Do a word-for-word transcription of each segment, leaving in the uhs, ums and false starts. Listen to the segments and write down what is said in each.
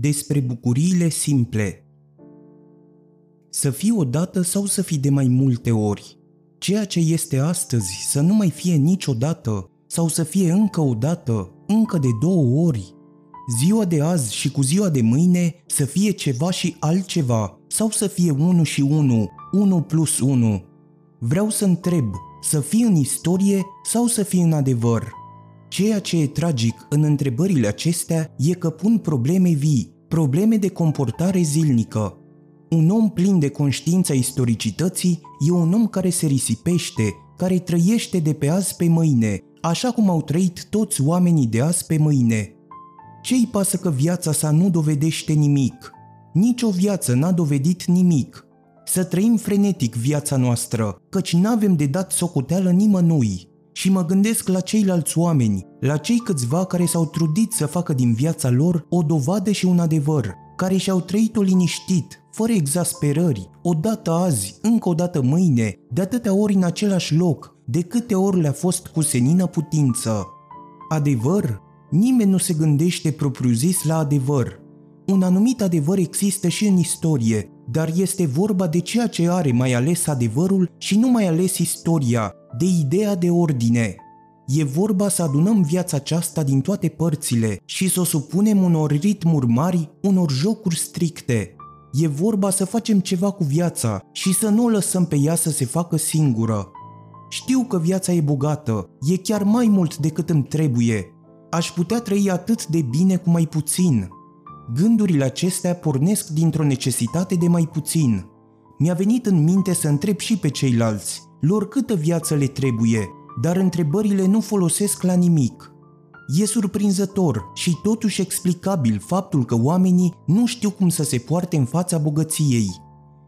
despre bucuriile simple. Să fii odată sau să fii de mai multe ori. Ceea ce este astăzi să nu mai fie niciodată sau să fie încă o dată, încă de două ori. Ziua de azi și cu ziua de mâine să fie ceva și altceva sau să fie unu și unu, unu plus unu. Vreau să întreb, să fii în istorie sau să fii în adevăr? Ceea ce e tragic în întrebările acestea e că pun probleme vii, probleme de comportare zilnică. Un om plin de conștiința istoricității e un om care se risipește, care trăiește de pe azi pe mâine, așa cum au trăit toți oamenii de azi pe mâine. Ce-i pasă că viața sa nu dovedește nimic? Nici o viață n-a dovedit nimic. Să trăim frenetic viața noastră, căci n-avem de dat socoteală nimănui. Și mă gândesc la ceilalți oameni, la cei câțiva care s-au trudit să facă din viața lor o dovadă și un adevăr, care și-au trăit-o liniștit, fără exasperări, odată azi, încă o dată mâine, de atâtea ori în același loc, de câte ori le-a fost cu senină putință. Adevăr? Nimeni nu se gândește propriu-zis la adevăr. Un anumit adevăr există și în istorie, dar este vorba de ceea ce are mai ales adevărul și nu mai ales istoria, de ideea de ordine. E vorba să adunăm viața aceasta din toate părțile și să o supunem unor ritmuri mari, unor jocuri stricte. E vorba să facem ceva cu viața și să nu o lăsăm pe ea să se facă singură. Știu că viața e bogată, e chiar mai mult decât îmi trebuie. Aș putea trăi atât de bine cu mai puțin. Gândurile acestea pornesc dintr-o necesitate de mai puțin. Mi-a venit în minte să întreb și pe ceilalți, lor câtă viață le trebuie, dar întrebările nu folosesc la nimic. E surprinzător și totuși explicabil faptul că oamenii nu știu cum să se poarte în fața bogăției.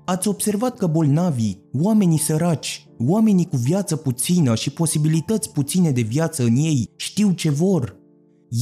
Ați observat că bolnavii, oamenii săraci, oamenii cu viață puțină și posibilități puține de viață în ei știu ce vor?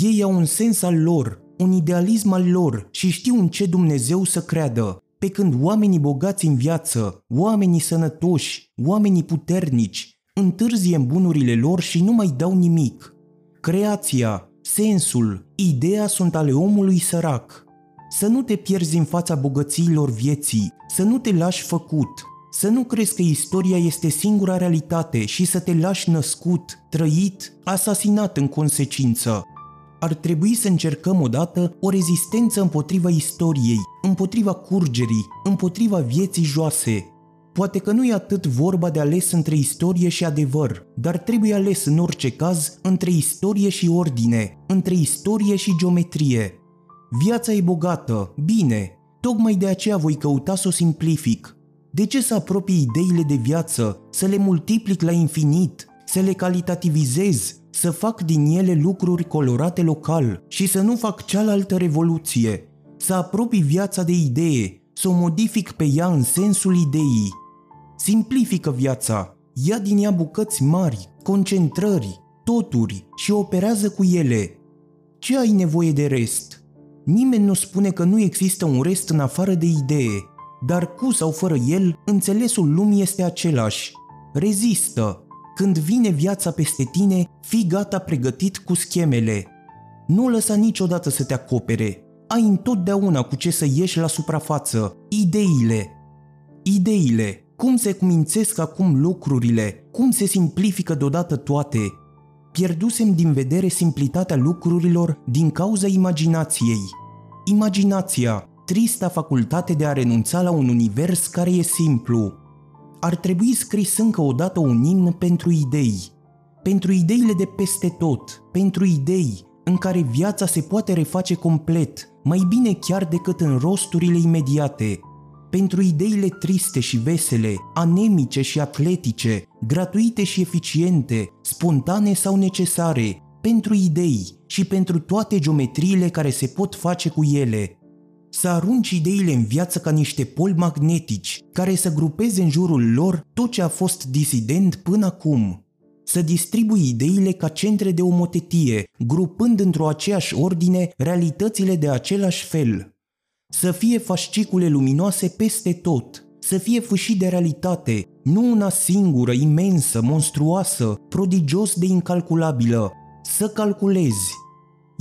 Ei au un sens al lor, un idealism al lor și știu în ce Dumnezeu să creadă, pe când oamenii bogați în viață, oamenii sănătoși, oamenii puternici, întârzie în bunurile lor și nu mai dau nimic. Creația, sensul, ideea sunt ale omului sărac. Să nu te pierzi în fața bogățiilor vieții, să nu te lași făcut, să nu crezi că istoria este singura realitate și să te lași născut, trăit, asasinat în consecință. Ar trebui să încercăm odată o rezistență împotriva istoriei, împotriva curgerii, împotriva vieții joase. Poate că nu e atât vorba de ales între istorie și adevăr, dar trebuie ales în orice caz între istorie și ordine, între istorie și geometrie. Viața e bogată, bine, tocmai de aceea voi căuta să o simplific. De ce să apropii ideile de viață, să le multiplic la infinit, să le calitativizez, să fac din ele lucruri colorate local și să nu fac cealaltă revoluție, să apropii viața de idee, să o modific pe ea în sensul ideii. Simplifică viața, ia din ea bucăți mari, concentrări, toturi și operează cu ele. Ce ai nevoie de rest? Nimeni nu spune că nu există un rest în afară de idee, dar cu sau fără el, înțelesul lumii este același. Rezistă. Când vine viața peste tine, fii gata pregătit cu schemele. Nu lăsa niciodată să te acopere. Ai întotdeauna cu ce să ieși la suprafață. Ideile. Ideile. Cum se cumințesc acum lucrurile, cum se simplifică deodată toate. Pierdusem din vedere simplitatea lucrurilor din cauza imaginației. Imaginația, trista facultate de a renunța la un univers care e simplu. Ar trebui scris încă o dată un imn pentru idei. Pentru ideile de peste tot, pentru idei în care viața se poate reface complet, mai bine chiar decât în rosturile imediate. Pentru ideile triste și vesele, anemice și atletice, gratuite și eficiente, spontane sau necesare, pentru idei și pentru toate geometriile care se pot face cu ele. Să arunci ideile în viață ca niște poli magnetici, care să grupeze în jurul lor tot ce a fost disident până acum. Să distribui ideile ca centre de omotetie, grupând într-o aceeași ordine realitățile de același fel. Să fie fascicule luminoase peste tot, să fie fâșii de realitate, nu una singură, imensă, monstruoasă, prodigios de incalculabilă. Să calculezi.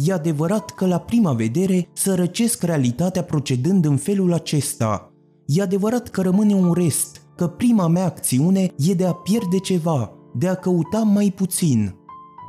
E adevărat că la prima vedere sărăcesc realitatea procedând în felul acesta. E adevărat că rămâne un rest, că prima mea acțiune e de a pierde ceva, de a căuta mai puțin.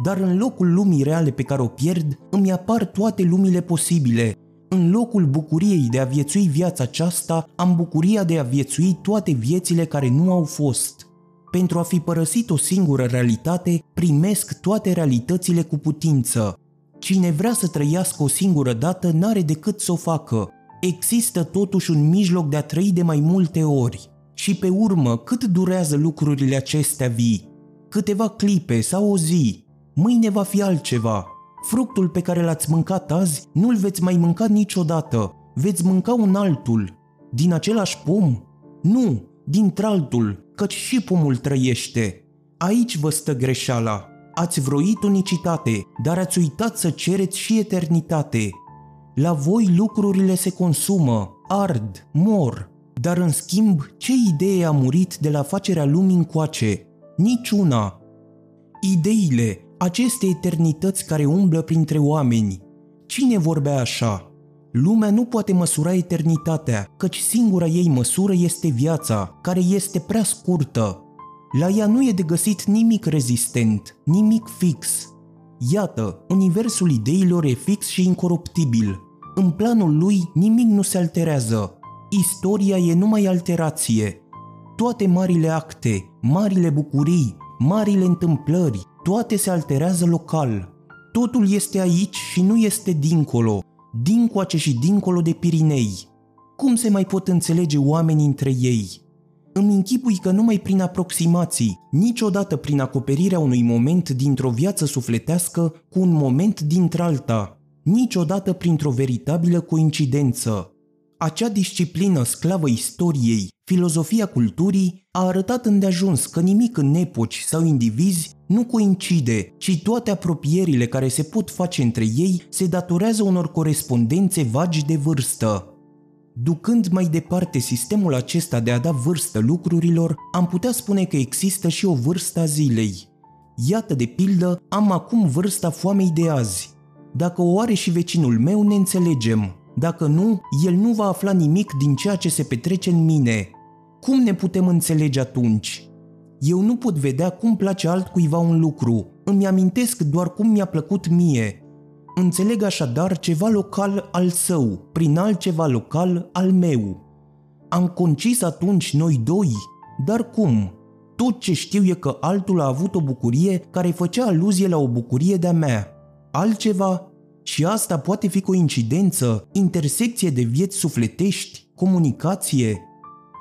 Dar în locul lumii reale pe care o pierd, îmi apar toate lumile posibile. În locul bucuriei de a viețui viața aceasta, am bucuria de a viețui toate viețile care nu au fost. Pentru a fi părăsit o singură realitate, primesc toate realitățile cu putință. Cine vrea să trăiască o singură dată, n-are decât să o facă. Există totuși un mijloc de a trăi de mai multe ori. Și pe urmă, cât durează lucrurile acestea vii? Câteva clipe sau o zi. Mâine va fi altceva. Fructul pe care l-ați mâncat azi nu-l veți mai mânca niciodată. Veți mânca un altul. Din același pom? Nu, dintr-altul, căci și pomul trăiește. Aici vă stă greșeala. Ați vroit unicitate, dar ați uitat să cereți și eternitate. La voi lucrurile se consumă, ard, mor. Dar în schimb, ce idee a murit de la facerea lumii încoace? Niciuna. Ideile, aceste eternități care umblă printre oameni. Cine vorbea așa? Lumea nu poate măsura eternitatea, căci singura ei măsură este viața, care este prea scurtă. La ea nu e de găsit nimic rezistent, nimic fix. Iată, universul ideilor e fix și incoruptibil. În planul lui nimic nu se alterează. Istoria e numai alterație. Toate marile acte, marile bucurii, marile întâmplări, toate se alterează local. Totul este aici și nu este dincolo, dincoace și dincolo de Pirinei. Cum se mai pot înțelege oamenii între ei? Îmi închipui că numai prin aproximații, niciodată prin acoperirea unui moment dintr-o viață sufletească cu un moment dintr-alta, niciodată printr-o veritabilă coincidență. Acea disciplină sclavă istoriei, filozofia culturii, a arătat îndeajuns că nimic în epoci sau indivizi nu coincide, ci toate apropierile care se pot face între ei se datorează unor corespondențe vagi de vârstă. Ducând mai departe sistemul acesta de a da vârstă lucrurilor, am putea spune că există și o vârstă a zilei. Iată, de pildă, am acum vârsta foamei de azi. Dacă o are și vecinul meu, ne înțelegem. Dacă nu, el nu va afla nimic din ceea ce se petrece în mine. Cum ne putem înțelege atunci? Eu nu pot vedea cum place altcuiva un lucru. Îmi amintesc doar cum mi-a plăcut mie. Înțeleg așadar ceva local al său, prin altceva local al meu. Am concis atunci noi doi? Dar cum? Tot ce știu e că altul a avut o bucurie care făcea aluzie la o bucurie de-a mea. Altceva? Și asta poate fi coincidență, intersecție de vieți sufletești, comunicație?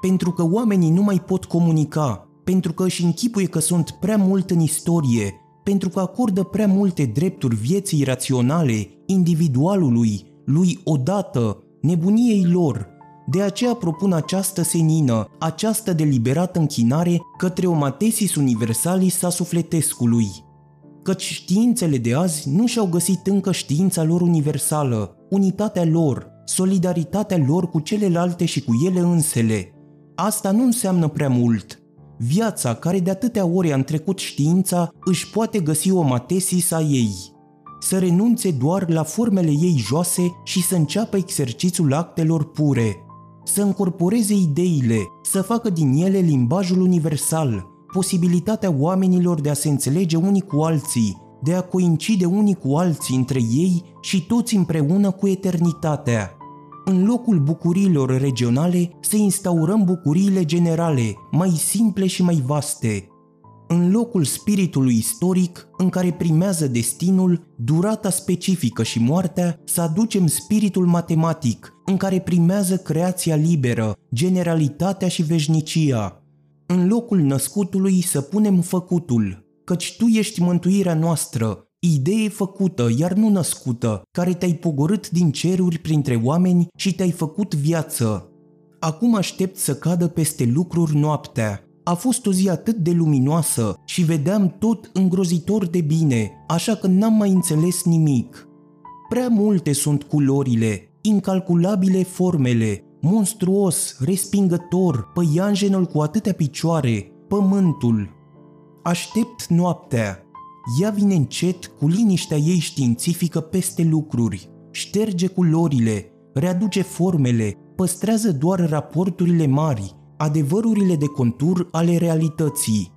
Pentru că oamenii nu mai pot comunica, pentru că își închipuie că sunt prea mult în istorie, pentru că acordă prea multe drepturi vieții raționale, individualului, lui odată, nebuniei lor. De aceea propun această senină, această deliberată închinare către o matesis universalis a sufletescului. Căci științele de azi nu și-au găsit încă știința lor universală, unitatea lor, solidaritatea lor cu celelalte și cu ele însele. Asta nu înseamnă prea mult. Viața, care de atâtea ori a întrecut știința, își poate găsi o matesis a ei. Să renunțe doar la formele ei joase și să înceapă exercițiul actelor pure. Să încorporeze ideile, să facă din ele limbajul universal, posibilitatea oamenilor de a se înțelege unii cu alții, de a coincide unii cu alții între ei și toți împreună cu eternitatea. În locul bucuriilor regionale să instaurăm bucuriile generale, mai simple și mai vaste. În locul spiritului istoric, în care primează destinul, durata specifică și moartea, să aducem spiritul matematic, în care primează creația liberă, generalitatea și veșnicia. În locul născutului să punem făcutul, căci tu ești mântuirea noastră, idee făcută, iar nu născută, care te-ai pogorât din ceruri printre oameni și te-ai făcut viață. Acum aștept să cadă peste lucruri noaptea. A fost o zi atât de luminoasă și vedeam tot îngrozitor de bine, așa că n-am mai înțeles nimic. Prea multe sunt culorile, incalculabile formele, monstruos, respingător, păianjenul cu atâtea picioare, pământul. Aștept noaptea. Ea vine încet cu liniștea ei științifică peste lucruri, șterge culorile, readuce formele, păstrează doar raporturile mari, adevărurile de contur ale realității.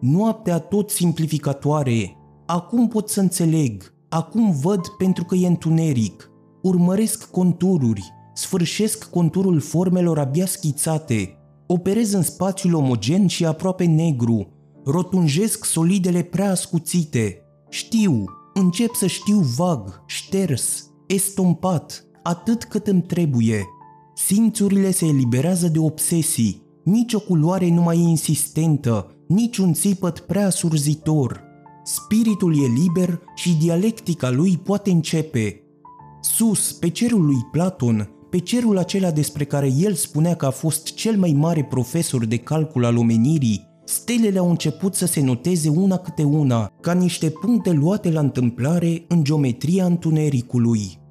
Noaptea tot simplificatoare. Acum pot să înțeleg, acum văd pentru că e întuneric. Urmăresc contururi, sfârșesc conturul formelor abia schițate, operez în spațiul omogen și aproape negru, rotunjesc solidele prea ascuțite. Știu, încep să știu vag, șters, estompat, atât cât îmi trebuie. Simțurile se eliberează de obsesii, nici o culoare nu mai e insistentă, nici un țipăt prea surzitor. Spiritul e liber și dialectica lui poate începe. Sus, pe cerul lui Platon, pe cerul acela despre care el spunea că a fost cel mai mare profesor de calcul al omenirii, stelele au început să se noteze una câte una, ca niște puncte luate la întâmplare în geometria întunericului.